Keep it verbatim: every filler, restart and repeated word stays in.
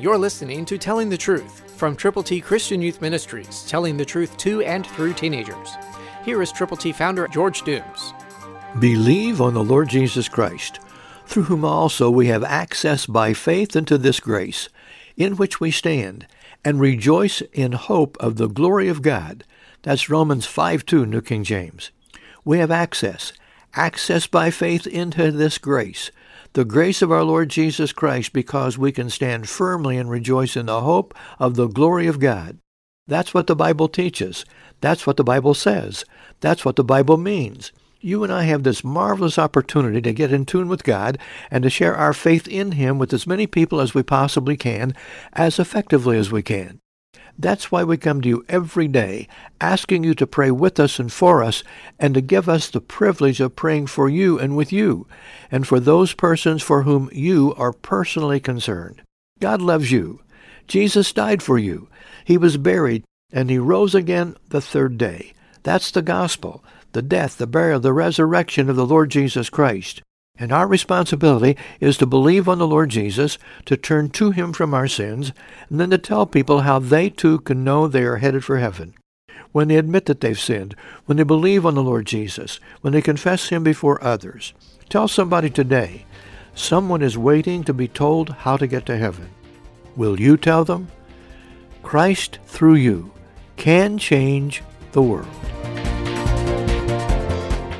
You're listening to Telling the Truth from Triple T Christian Youth Ministries, telling the truth to and through teenagers. Here is Triple T founder George Dooms. Believe on the Lord Jesus Christ, through whom also we have access by faith into this grace, in which we stand, and rejoice in hope of the glory of God. That's Romans five two, New King James. We have access, access by faith into this grace, the grace of our Lord Jesus Christ, because we can stand firmly and rejoice in the hope of the glory of God. That's what the Bible teaches. That's what the Bible says. That's what the Bible means. You and I have this marvelous opportunity to get in tune with God and to share our faith in Him with as many people as we possibly can, as effectively as we can. That's why we come to you every day, asking you to pray with us and for us, and to give us the privilege of praying for you and with you, and for those persons for whom you are personally concerned. God loves you. Jesus died for you. He was buried, and He rose again the third day. That's the gospel, the death, the burial, the resurrection of the Lord Jesus Christ. And our responsibility is to believe on the Lord Jesus, to turn to Him from our sins, and then to tell people how they too can know they are headed for heaven. When they admit that they've sinned, when they believe on the Lord Jesus, when they confess Him before others. Tell somebody today, someone is waiting to be told how to get to heaven. Will you tell them? Christ through you can change the world.